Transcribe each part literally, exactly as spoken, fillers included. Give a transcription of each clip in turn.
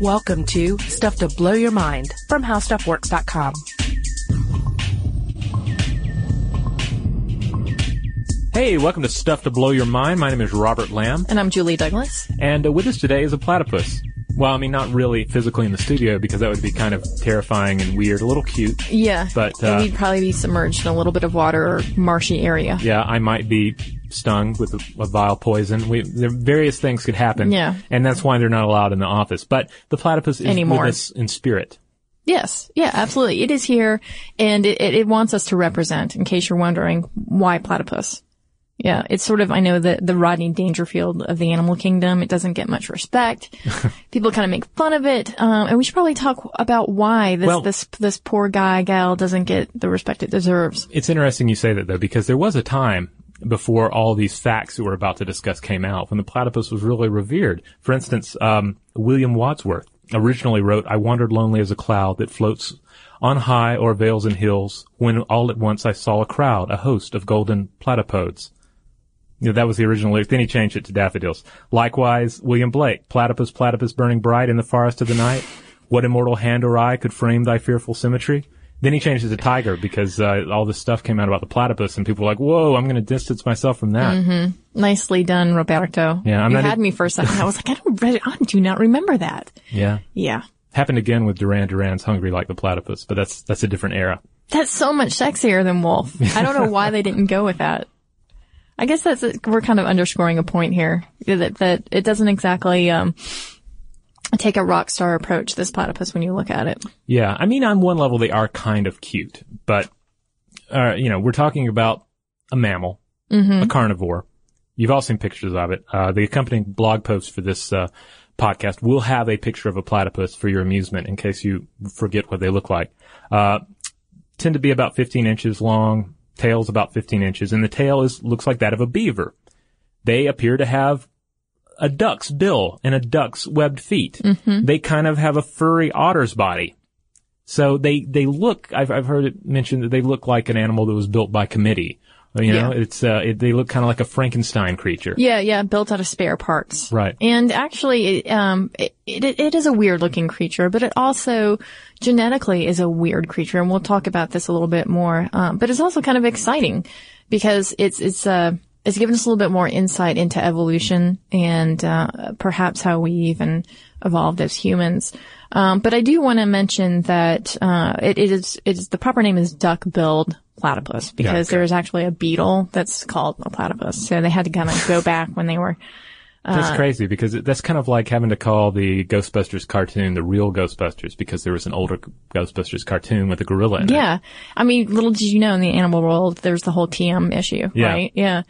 Welcome to Stuff to Blow Your Mind from How Stuff Works dot com. Hey, welcome to Stuff to Blow Your Mind. My name is Robert Lamb. And I'm Julie Douglas. And uh, with us today is a platypus. Well, I mean, not really physically in the studio because that would be kind of terrifying and weird, a little cute. Yeah, but uh, we'd probably be submerged in a little bit of water or marshy area. Yeah, I might be stung with a, a vile poison. We, there, various things could happen. Yeah. And that's why they're not allowed in the office. But the platypus is Anymore. with us in spirit. Yes. Yeah, absolutely. It is here, and it, it, it wants us to represent, in case you're wondering, why platypus? Yeah, it's sort of, I know, the, the Rodney Dangerfield of the animal kingdom. It doesn't get much respect. People kind of make fun of it. Um, and we should probably talk about why this, well, this, this poor guy, gal doesn't get the respect it deserves. It's interesting you say that, though, because there was a time before all these facts that we're about to discuss came out when the platypus was really revered. For instance, um, William Wordsworth originally wrote, "I wandered lonely as a cloud that floats on high o'er vales and hills, when all at once I saw a crowd, a host of golden platypodes." You know, that was the original lyric. Then he changed it to daffodils. Likewise, William Blake, "Platypus, platypus burning bright in the forest of the night. What immortal hand or eye could frame thy fearful symmetry?" Then he changed it to tiger because uh, all this stuff came out about the platypus, and people were like, whoa, I'm going to distance myself from that. Mm-hmm. Nicely done, Roberto. Yeah, I'm you not had e- me for a second. I was like, I don't read it. I do not remember that. Yeah. Yeah. Happened again with Duran Duran's "Hungry Like the Platypus," but that's that's a different era. That's so much sexier than Wolf. I don't know why they didn't go with that. I guess that's it. We're kind of underscoring a point here that that it doesn't exactly um take a rock star approach, this platypus, when you look at it. Yeah, I mean, on one level they are kind of cute, but uh you know, we're talking about a mammal, mm-hmm. a carnivore. You've all seen pictures of it. Uh the accompanying blog post for this uh podcast will have a picture of a platypus for your amusement in case you forget what they look like. Uh tend to be about fifteen inches long. Tail's about fifteen inches, and the tail is looks like that of a beaver. They appear to have a duck's bill and a duck's webbed feet. Mm-hmm. They kind of have a furry otter's body. So they they look, I've I've heard it mentioned that they look like an animal that was built by committee. You know, yeah. it's uh, it, they look kind of like a Frankenstein creature. Yeah, yeah, built out of spare parts. Right. And actually, it, um, it, it it is a weird looking creature, but it also genetically is a weird creature, and we'll talk about this a little bit more. Um, but it's also kind of exciting because it's it's uh it's given us a little bit more insight into evolution and uh perhaps how we even evolved as humans. Um, but I do want to mention that uh it, it is it is the proper name is duck-billed platypus, because yeah, okay. there is actually a beetle that's called a platypus. So they had to kind of go back when they were. Uh, that's crazy, because that's kind of like having to call the Ghostbusters cartoon the real Ghostbusters, because there was an older Ghostbusters cartoon with a gorilla in yeah. it. Yeah. I mean, little did you know, in the animal world, there's the whole T M issue, yeah. right? Yeah.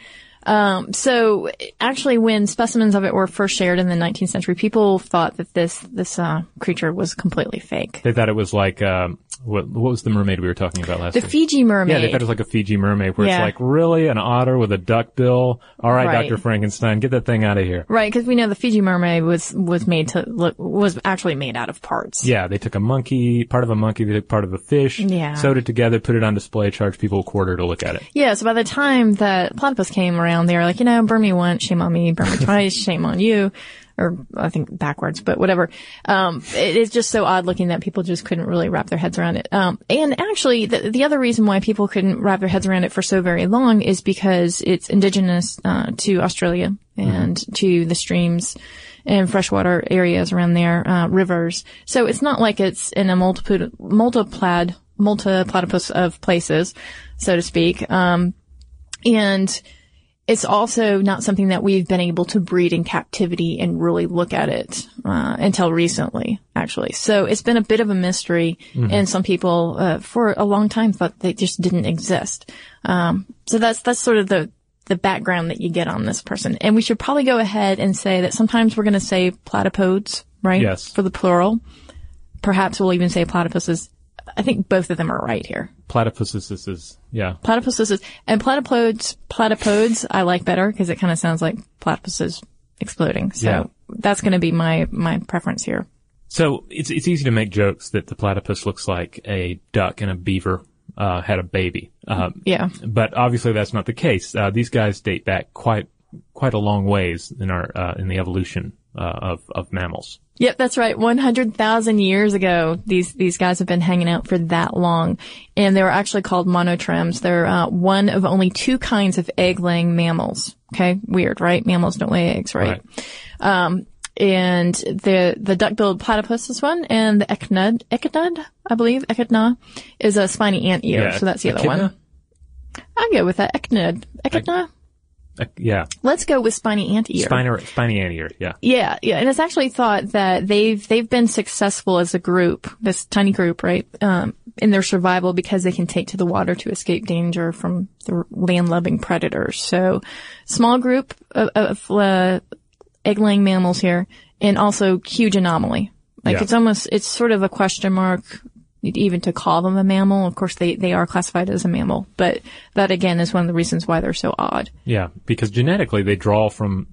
Um, so actually when specimens of it were first shared in the nineteenth century, people thought that this, this, uh, creature was completely fake. They thought it was like, um, what, what was the mermaid we were talking about last the week? The Fiji mermaid. Yeah, they thought it was like a Fiji mermaid where yeah. it's like, really? An otter with a duck bill? All right, right, Doctor Frankenstein, get that thing out of here. Right, because we know the Fiji mermaid was, was made to look, was actually made out of parts. Yeah, they took a monkey, part of a monkey, they took part of a fish, yeah. sewed it together, put it on display, charged people a quarter to look at it. Yeah, so by the time that platypus came around, they were like, you know, burn me once, shame on me, burn me twice, shame on you. Or I think backwards, but whatever. Um, it is just so odd looking that people just couldn't really wrap their heads around it. Um, and actually, the, the other reason why people couldn't wrap their heads around it for so very long is because it's indigenous uh, to Australia and mm-hmm. to the streams and freshwater areas around there, uh, rivers. So it's not like it's in a multiple, multiplaid, multi-platypus of places, so to speak. Um, and it's also not something that we've been able to breed in captivity and really look at it uh, until recently, actually. So it's been a bit of a mystery, mm-hmm. and some people uh, for a long time thought they just didn't exist. Um, so that's that's sort of the, the background that you get on this person. And we should probably go ahead and say that sometimes we're going to say platypodes, right? Yes. For the plural. Perhaps we'll even say platypuses. I think both of them are right here. Platypuses, yeah. Platypuses. And platypodes, platypodes, I like better because it kind of sounds like platypuses exploding. So yeah. that's going to be my, my preference here. So it's, it's easy to make jokes that the platypus looks like a duck and a beaver, uh, had a baby. Um, yeah. But obviously that's not the case. Uh, these guys date back quite quite a long ways in our uh, in the evolution uh, of of mammals. Yep, that's right. one hundred thousand years ago, these these guys have been hanging out for that long, and they were actually called monotremes. They're uh, one of only two kinds of egg-laying mammals. Okay, weird, right? Mammals don't lay eggs, right? Right. Um, and the the duck-billed platypus is one, and the echidna, echidna, I believe, echidna is a spiny anteater, yeah, so that's the echidna? Other one. I'll go with that. Echidna. Echidna? Ech- Yeah. Let's go with spiny anteater. Spiny, spiny anteater, yeah. Yeah, yeah. And it's actually thought that they've, they've been successful as a group, this tiny group, right, um, in their survival because they can take to the water to escape danger from the land-loving predators. So, small group of, of uh, egg-laying mammals here, and also huge anomaly. Like, yeah. it's almost, it's sort of a question mark even to call them a mammal. Of course, they, they are classified as a mammal, but that, again, is one of the reasons why they're so odd. Yeah, because genetically they draw from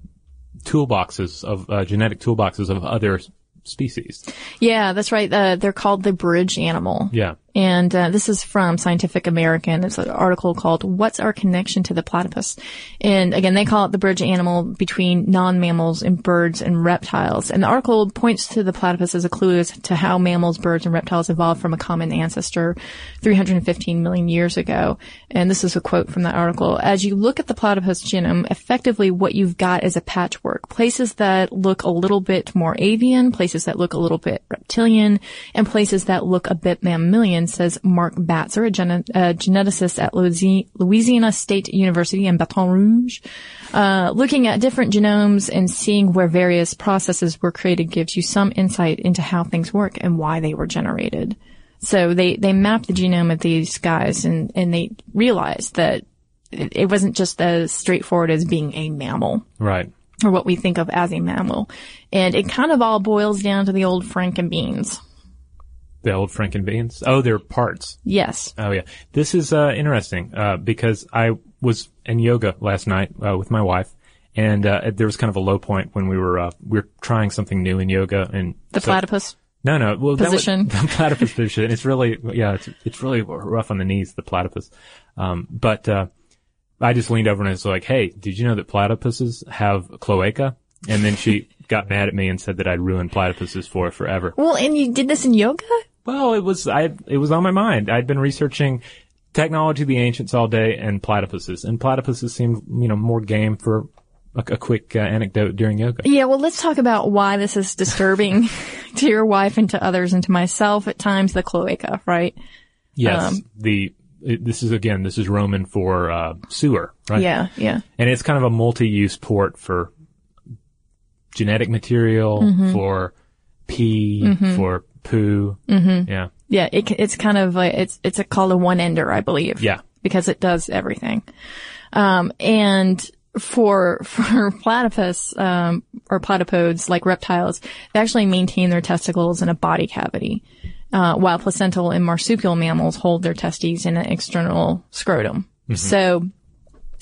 toolboxes of uh, genetic toolboxes of other species. Yeah, that's right. Uh, they're called the bridge animal. Yeah. And uh, this is from Scientific American. It's an article called What's Our Connection to the Platypus? And again, they call it the bridge animal between non-mammals and birds and reptiles. And the article points to the platypus as a clue as to how mammals, birds, and reptiles evolved from a common ancestor three hundred fifteen million years ago. And this is a quote from that article. As you look at the platypus genome, effectively what you've got is a patchwork. Places that look a little bit more avian, places that look a little bit reptilian, and places that look a bit mammalian, says Mark Batzer, a, gen- a geneticist at Louisiana State University in Baton Rouge. Uh, looking at different genomes and seeing where various processes were created gives you some insight into how things work and why they were generated. So they, they mapped the genome of these guys, and, and they realized that it, it wasn't just as straightforward as being a mammal. Right. Or what we think of as a mammal. And it kind of all boils down to the old Frankenbeans. The old Frankenbeans? Oh, they're parts. Yes. Oh, yeah. This is uh, interesting uh, because I was in yoga last night uh, with my wife, and uh, there was kind of a low point when we were uh, we were trying something new in yoga, and the so, platypus. No, no. Well, position. That was, the platypus position. It's really yeah. It's it's really rough on the knees. The platypus. Um, but uh, I just leaned over and I was like, "Hey, did you know that platypuses have cloaca?" And then she got mad at me and said that I'd ruined platypuses for forever. Well, and you did this in yoga? Well, it was I. It was on my mind. I'd been researching technology of the ancients all day and platypuses, and platypuses seemed, you know, more game for a, a quick uh, anecdote during yoga. Yeah, well, let's talk about why this is disturbing to your wife and to others and to myself at times. The cloaca, right? Yes. Um, the it, this is again, this is Roman for uh, sewer, right? Yeah, yeah. And it's kind of a multi-use port for genetic material, mm-hmm. for pee, mm-hmm. for poo. Mm-hmm. Yeah. Yeah. It, it's kind of like, it's, it's a called a one ender, I believe. Yeah. Because it does everything. Um, and for, for platypus, um, or platypodes, like reptiles, they actually maintain their testicles in a body cavity, uh, while placental and marsupial mammals hold their testes in an external scrotum. Mm-hmm. So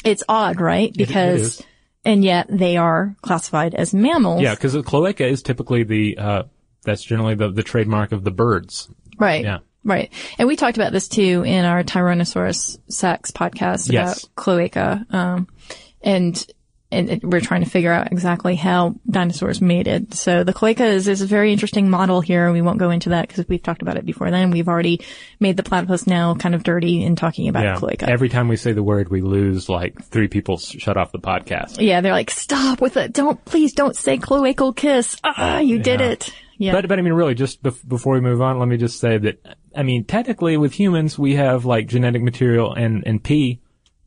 it's odd, right? Because, it, it and yet they are classified as mammals. Yeah. Cause the cloaca is typically the, uh, that's generally the, the trademark of the birds. Right. Yeah. Right. And we talked about this too in our Tyrannosaurus sex podcast yes. about cloaca. Um, and, and it, we're trying to figure out exactly how dinosaurs mated. So the cloaca is, is a very interesting model here. We won't go into that because we've talked about it before then. We've already made the platypus now kind of dirty in talking about yeah. the cloaca. Every time we say the word, we lose like three people shut off the podcast. Yeah. They're like, stop with it. Don't, please don't say cloacal kiss. Ah, you did yeah. it. Yeah. But, but I mean, really, just bef- before we move on, let me just say that, I mean, technically with humans, we have like genetic material and, and pee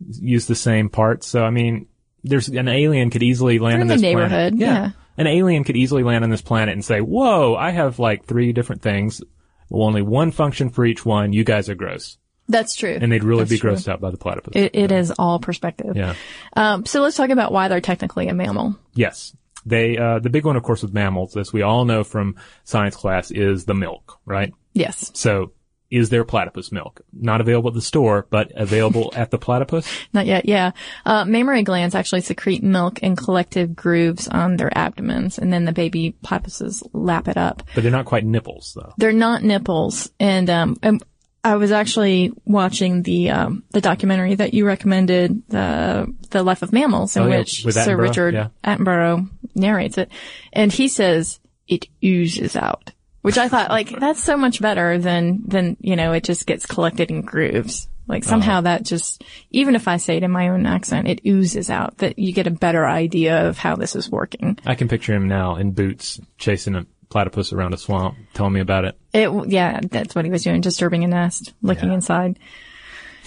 use the same parts. So, I mean, there's an alien could easily land on this planet. Yeah. yeah. An alien could easily land on this planet and say, whoa, I have like three different things. Well, only one function for each one. You guys are gross. That's true. And they'd really That's be true. grossed out by the platypus. It, it yeah. is all perspective. Yeah. Um, so let's talk about why they're technically a mammal. Yes. They, uh, the big one, of course, with mammals, as we all know from science class, is the milk, right? Yes. So, is there platypus milk? Not available at the store, but available at the platypus? Not yet, yeah. Uh, mammary glands actually secrete milk in collective grooves on their abdomens, and then the baby platypuses lap it up. But they're not quite nipples, though. They're not nipples, and, um, and I was actually watching the um, the documentary that you recommended, the The Life of Mammals, in oh, yeah. which Sir Richard yeah. Attenborough narrates it, and he says it oozes out, which I thought, like, that's so much better than than you know it just gets collected in grooves. Like somehow uh-huh. that just, even if I say it in my own accent, it oozes out. That you get a better idea of how this is working. I can picture him now in boots chasing him. Platypus around a swamp. Tell me about it. It, yeah, that's what he was doing, disturbing a nest, looking yeah. inside,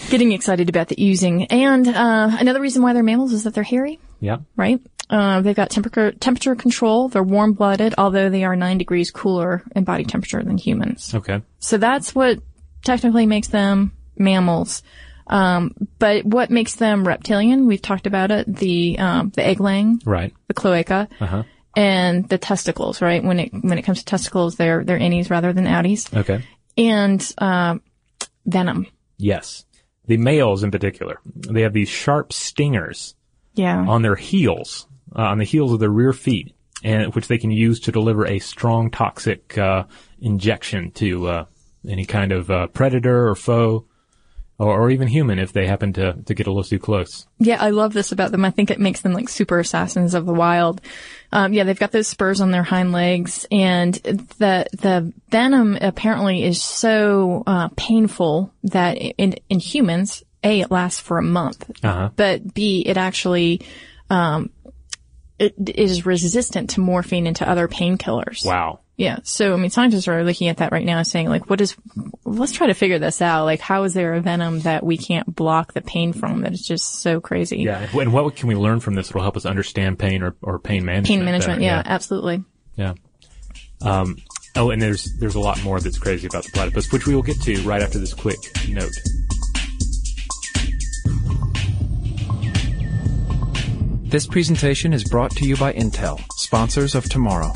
getting excited about the oozing. And uh, another reason why they're mammals is that they're hairy. Yeah. Right? Uh, they've got temperature temperature control. They're warm-blooded, although they are nine degrees cooler in body temperature than humans. Okay. So that's what technically makes them mammals. Um, but what makes them reptilian? We've talked about it. The um, the egg laying. Right. The cloaca. Uh-huh. And the testicles, right? When it, when it comes to testicles, they're, they're innies rather than outies. Okay. And, uh, venom. Yes. The males in particular, they have these sharp stingers. Yeah. On their heels, uh, on the heels of their rear feet, and which they can use to deliver a strong toxic, uh, injection to, uh, any kind of, uh, predator or foe. Or, or even human if they happen to, to get a little too close. Yeah, I love this about them. I think it makes them like super assassins of the wild. Um, yeah, they've got those spurs on their hind legs, and the the venom apparently is so uh, painful that in in humans, A, it lasts for a month, uh-huh. but B, it actually um, it, it is resistant to morphine and to other painkillers. Wow. Yeah. So, I mean, scientists are looking at that right now saying, like, what is, let's try to figure this out. Like, how is there a venom that we can't block the pain from? That is just so crazy. Yeah. And what can we learn from this that will help us understand pain or, or pain management? Pain management. Yeah, yeah, absolutely. Yeah. Um, oh, and there's, there's a lot more that's crazy about the platypus, which we will get to right after this quick note. This presentation is brought to you by Intel, sponsors of Tomorrow.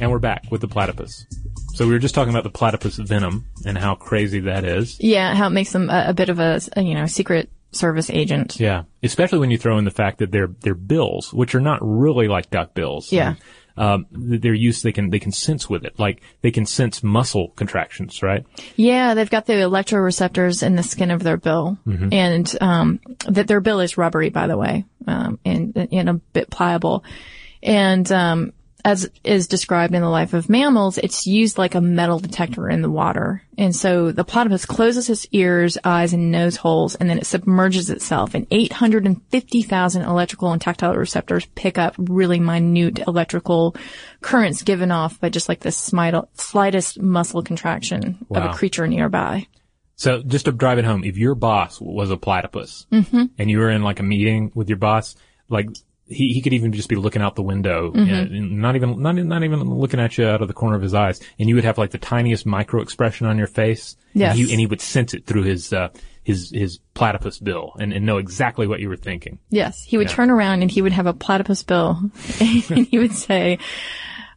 And we're back with the platypus. So we were just talking about the platypus venom and how crazy that is. Yeah, how it makes them a, a bit of a, you know, secret service agent. Yeah, especially when you throw in the fact that their their bills, which are not really like duck bills. Yeah. Um, their use, they can, they can sense with it. Like, they can sense muscle contractions, right? Yeah, they've got the electroreceptors in the skin of their bill. Mm-hmm. And, um, that their bill is rubbery, by the way, um, and, and a bit pliable. And, um, as is described in The Life of Mammals, it's used like a metal detector in the water. And so the platypus closes its ears, eyes, and nose holes, and then it submerges itself. And eight hundred fifty thousand electrical and tactile receptors pick up really minute electrical currents given off by just like the slightest muscle contraction wow. of a creature nearby. So just to drive it home, if your boss was a platypus mm-hmm. and you were in like a meeting with your boss, like... He he could even just be looking out the window, mm-hmm. and not even not not even looking at you out of the corner of his eyes, and you would have like the tiniest micro expression on your face. Yes. And he, and he would sense it through his uh, his his platypus bill, and, and know exactly what you were thinking. Yes, he would yeah. turn around and he would have a platypus bill, and he would say,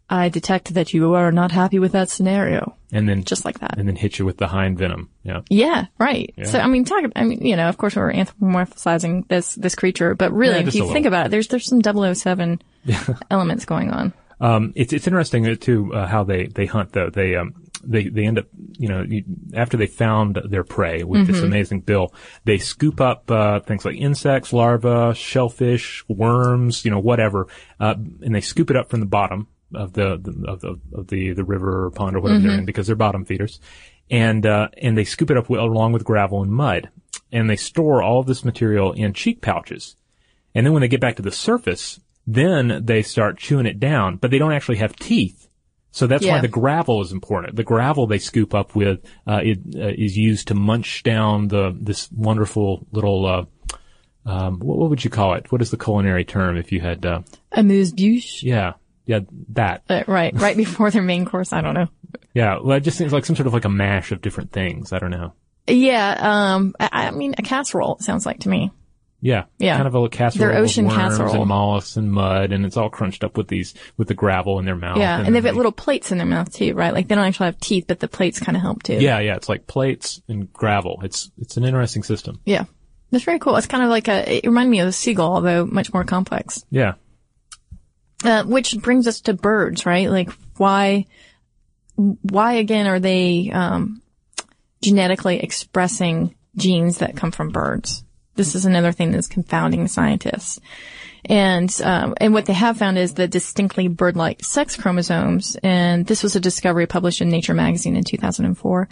"I detect that you are not happy with that scenario." And then just like that, and then hit you with the hind venom. Yeah. Yeah. Right. Yeah. So I mean, talk. I mean, you know, of course, we're anthropomorphizing this this creature, but really, yeah, if you think about it, there's there's some double oh seven elements going on. Um, it's it's interesting too uh, how they they hunt though. They um they they end up you know you, after they found their prey with mm-hmm. this amazing bill, they scoop up uh, things like insects, larvae, shellfish, worms, you know, whatever, uh, and they scoop it up from the bottom. Of the, the of the of the the river or pond or whatever mm-hmm. they're in, because they're bottom feeders, and uh and they scoop it up well, along with gravel and mud, and they store all of this material in cheek pouches, and then when they get back to the surface, then they start chewing it down, but they don't actually have teeth, so that's yeah. why the gravel is important. The gravel they scoop up with uh, it, uh, is used to munch down the this wonderful little. Uh, um what, what would you call it? What is the culinary term if you had? Uh, Amuse-bouche. Yeah. Yeah, that. Uh, right, right before their main course, I don't know. Yeah, well, it just seems like some sort of like a mash of different things, I don't know. Yeah, um, I, I mean, a casserole, it sounds like to me. Yeah, yeah. Kind of a little casserole their ocean with worms casserole. And mollusks and mud, and it's all crunched up with these, with the gravel in their mouth. Yeah, and, and they've they, got little plates in their mouth too, right? Like, they don't actually have teeth, but the plates kind of help too. Yeah, yeah, it's like plates and gravel. It's, it's an interesting system. Yeah, that's very cool. It's kind of like a, it reminded me of a seagull, although much more complex. Yeah. Uh, which brings us to birds, right? Like, why why again are they um, genetically expressing genes that come from birds? This is another thing that's confounding scientists. And um, and what they have found is the distinctly bird-like sex chromosomes, and this was a discovery published in Nature magazine in two thousand four.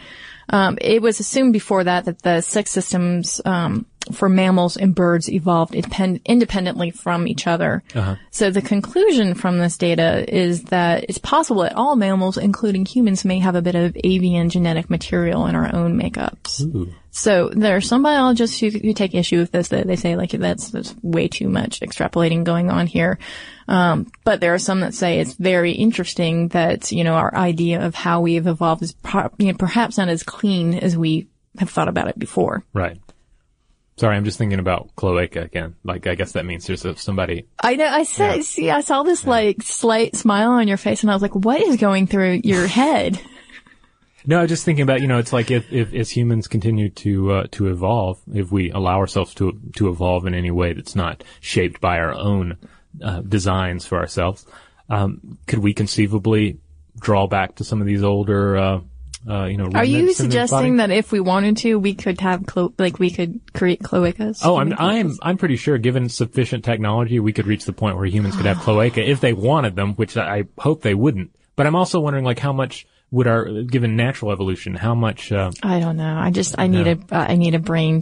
Um, it was assumed before that that the sex systems um, for mammals and birds evolved independ- independently from each other. Uh-huh. So the conclusion from this data is that it's possible that all mammals, including humans, may have a bit of avian genetic material in our own makeups. Ooh. So there are some biologists who, who take issue with this. That they say, like, that's, that's way too much extrapolating going on here. Um, but there are some that say it's very interesting that, you know, our idea of how we've evolved is pro- you know, perhaps not as clean as we have thought about it before. Right. Sorry, I'm just thinking about cloaca again. Like, I guess that means there's somebody. I know. I said, yeah. see, I saw this yeah. like slight smile on your face, and I was like, "What is going through your head?" No, I was just thinking about, you know, it's like if, if as humans continue to uh, to evolve, if we allow ourselves to to evolve in any way that's not shaped by our own uh, designs for ourselves, um, could we conceivably draw back to some of these older? Uh, Uh, you know, are you suggesting that if we wanted to, we could have clo- like we could create cloacas? Oh, I'm I'm I'm pretty sure, given sufficient technology, we could reach the point where humans could have cloaca if they wanted them, which I hope they wouldn't. But I'm also wondering, like, how much would our given natural evolution? How much? Uh, I don't know. I just I no. need a uh, I need a brain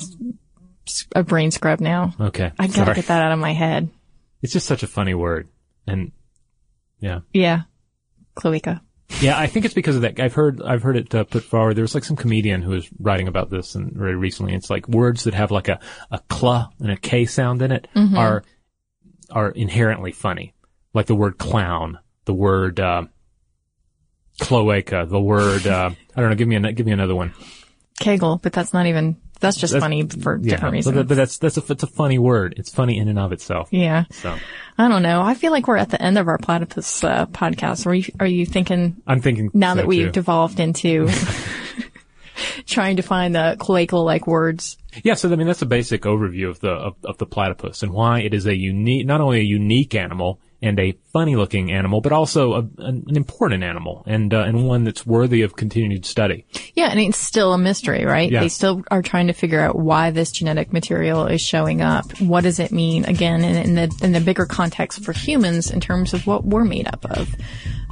a brain scrub now. Okay, I gotta Sorry. get that out of my head. It's just such a funny word, and yeah, yeah, cloaca. Yeah, I think it's because of that. I've heard, I've heard it uh, put forward. There was like some comedian who was writing about this and very recently. It's like words that have like a, a cl and a k sound in it mm-hmm. are, are inherently funny. Like the word clown, the word, uh, cloaca, the word, uh, I don't know, give me a, give me another one. Kegel, but that's not even, that's just that's, funny for yeah, different reasons. But that's, that's a, it's a funny word. It's funny in and of itself. Yeah. So. I don't know. I feel like we're at the end of our platypus uh, podcast. Are you, are you thinking? I'm thinking now so that we've too. devolved into trying to find the cloacal-like words. Yeah. So, I mean, that's a basic overview of the, of, of the platypus and why it is a unique, not only a unique animal and a funny-looking animal, but also a, an, an important animal and uh, and one that's worthy of continued study. Yeah, and it's still a mystery, right? Yeah. They still are trying to figure out why this genetic material is showing up. What does it mean, again, in, in the in the bigger context for humans in terms of what we're made up of?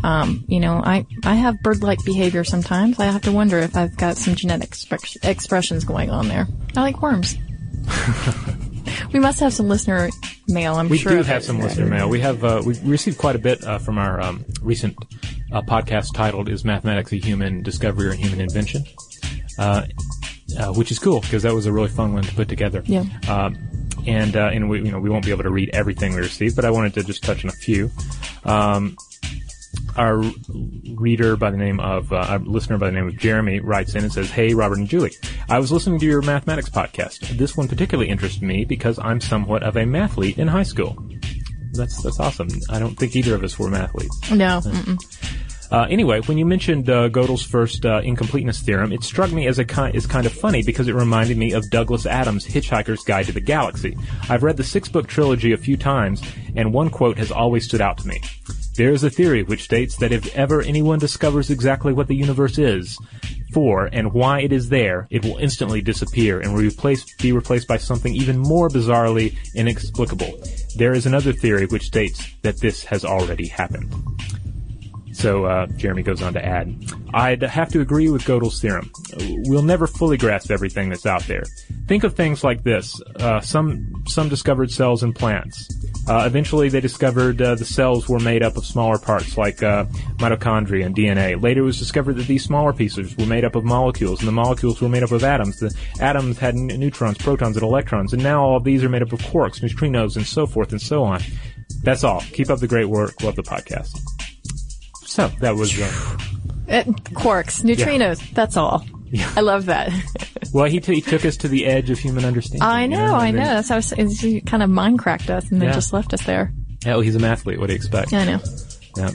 Um, you know, I, I have bird-like behavior sometimes. I have to wonder if I've got some genetic exp- expressions going on there. I like worms. We must have some listener mail, I'm we sure. We do have some there. listener mail. We have uh, we received quite a bit uh, from our um, recent uh, podcast titled "Is Mathematics a Human Discovery or Human Invention?" Uh, uh, which is cool because that was a really fun one to put together. Yeah. Uh, and uh, and we you know we won't be able to read everything we received, but I wanted to just touch on a few. Um, Our reader by the name of, uh, our listener by the name of Jeremy writes in and says, "Hey, Robert and Julie, I was listening to your mathematics podcast. This one particularly interested me because I'm somewhat of a mathlete in high school." That's, that's awesome. I don't think either of us were mathletes. No. Mm-mm. Uh, anyway, when you mentioned, uh, Gödel's first, uh, incompleteness theorem, it struck me as a kind, is kind of funny because it reminded me of Douglas Adams' Hitchhiker's Guide to the Galaxy. I've read the six-book trilogy a few times, and one quote has always stood out to me. "There is a theory which states that if ever anyone discovers exactly what the universe is for and why it is there, it will instantly disappear and replace, be replaced by something even more bizarrely inexplicable. There is another theory which states that this has already happened." So, uh, Jeremy goes on to add, "I'd have to agree with Gödel's theorem. We'll never fully grasp everything that's out there. Think of things like this. Uh, some, some discovered cells in plants. Uh, eventually they discovered, uh, the cells were made up of smaller parts like, uh, mitochondria and D N A. Later it was discovered that these smaller pieces were made up of molecules, and the molecules were made up of atoms. The atoms had n- neutrons, protons, and electrons, and now all of these are made up of quarks, neutrinos, and so forth and so on. That's all. Keep up the great work. Love the podcast." So that was uh, quarks, neutrinos. Yeah. That's all. Yeah. I love that. Well, he, t- he took us to the edge of human understanding. I know, you know I know. That's how he kind of mind cracked us and yeah. then just left us there. Oh, he's a mathlete. What do you expect? Yeah, I know. Yeah,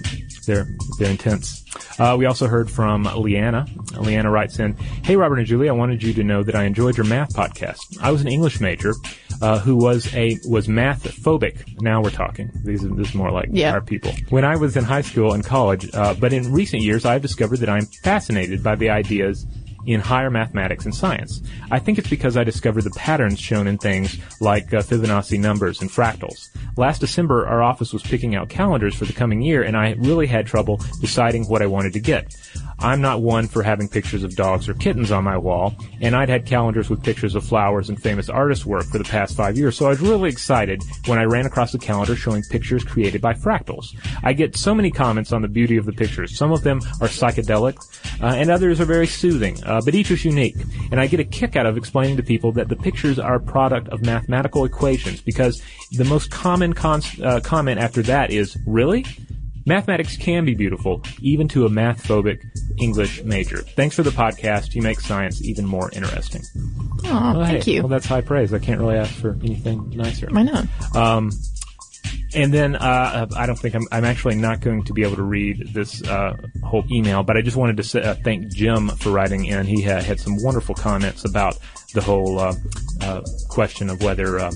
they're they're intense. Uh, we also heard from Leanna. Leanna writes in, "Hey, Robert and Julie, I wanted you to know that I enjoyed your math podcast. I was an English major, uh, who was a was math phobic. Now we're talking. These are, this is more like yeah. our people. When I was in high school and college, uh, but in recent years, I've discovered that I'm fascinated by the ideas in higher mathematics and science. I think it's because I discovered the patterns shown in things like uh, Fibonacci numbers and fractals. Last December, our office was picking out calendars for the coming year, and I really had trouble deciding what I wanted to get. I'm not one for having pictures of dogs or kittens on my wall, and I'd had calendars with pictures of flowers and famous artist work for the past five years, so I was really excited when I ran across a calendar showing pictures created by fractals. I get so many comments on the beauty of the pictures. Some of them are psychedelic, uh, and others are very soothing. Uh, but each is unique, and I get a kick out of explaining to people that the pictures are a product of mathematical equations, because the most common cons- uh, comment after that is, really? Mathematics can be beautiful, even to a math-phobic English major. Thanks for the podcast. You make science even more interesting. Oh, well, thank hey, you. Well, that's high praise. I can't really ask for anything nicer. Why not? Um, And then, uh, I don't think I'm, I'm actually not going to be able to read this, uh, whole email, but I just wanted to say, uh, thank Jim for writing in. He had, had some wonderful comments about the whole, uh, uh, question of whether, um,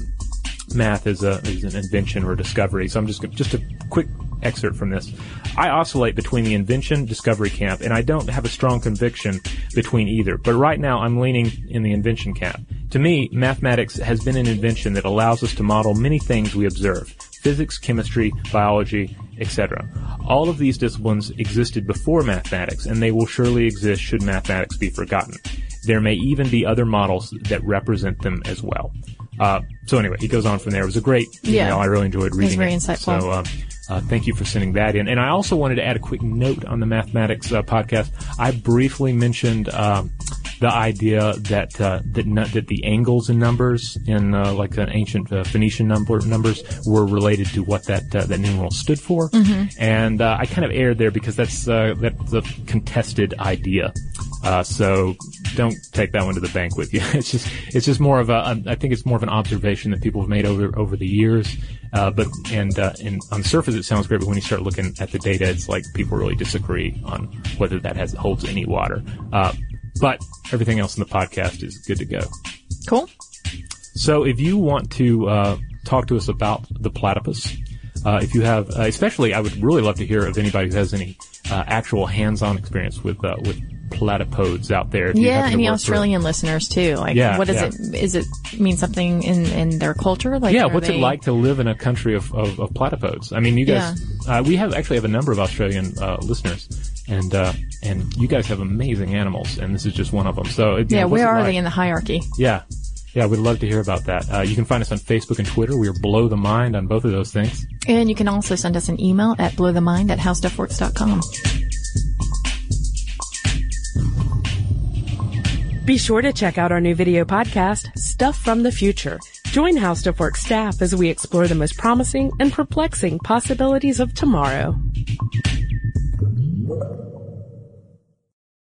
math is a, is an invention or a discovery. So I'm just, just a quick excerpt from this. I oscillate between the invention discovery camp, and I don't have a strong conviction between either, but right now I'm leaning in the invention camp. To me, mathematics has been an invention that allows us to model many things we observe. Physics, chemistry, biology, et cetera. All of these disciplines existed before mathematics, and they will surely exist should mathematics be forgotten. There may even be other models that represent them as well. Uh, so anyway, he goes on from there. It was a great yeah. email. I really enjoyed reading it. It was very insightful. So, uh, Uh, thank you for sending that in. And I also wanted to add a quick note on the mathematics uh, podcast. I briefly mentioned um, the idea that uh, that, not, that the angles in numbers in uh, like an ancient uh, Phoenician number numbers were related to what that uh, that numeral stood for. Mm-hmm. And uh, I kind of erred there because that's uh, that's a contested idea. Uh, so don't take that one to the bank with you. It's just it's just more of a I think it's more of an observation that people have made over over the years. Uh, but and uh, and on the surface it sounds great, but when you start looking at the data, it's like people really disagree on whether that has holds any water. Uh, but everything else in the podcast is good to go. Cool. So if you want to uh, talk to us about the platypus. Uh, if you have, uh, especially, I would really love to hear of anybody who has any uh, actual hands-on experience with uh, with platypodes out there. If yeah, you and the Australian listeners too. Like, yeah, what is yeah. it? Is it mean something in, in their culture? Like, yeah, what's they... it like to live in a country of of, of platypodes? I mean, you guys, yeah. uh, we have actually have a number of Australian uh, listeners. And uh, and you guys have amazing animals, and this is just one of them. So it, yeah, you know, where are like? they in the hierarchy? Yeah. Yeah, we'd love to hear about that. Uh, you can find us on Facebook and Twitter. We are Blow the Mind on both of those things. And you can also send us an email at blowthemind at howstuffworks dot com. Be sure to check out our new video podcast, Stuff from the Future. Join HowStuffWorks staff as we explore the most promising and perplexing possibilities of tomorrow.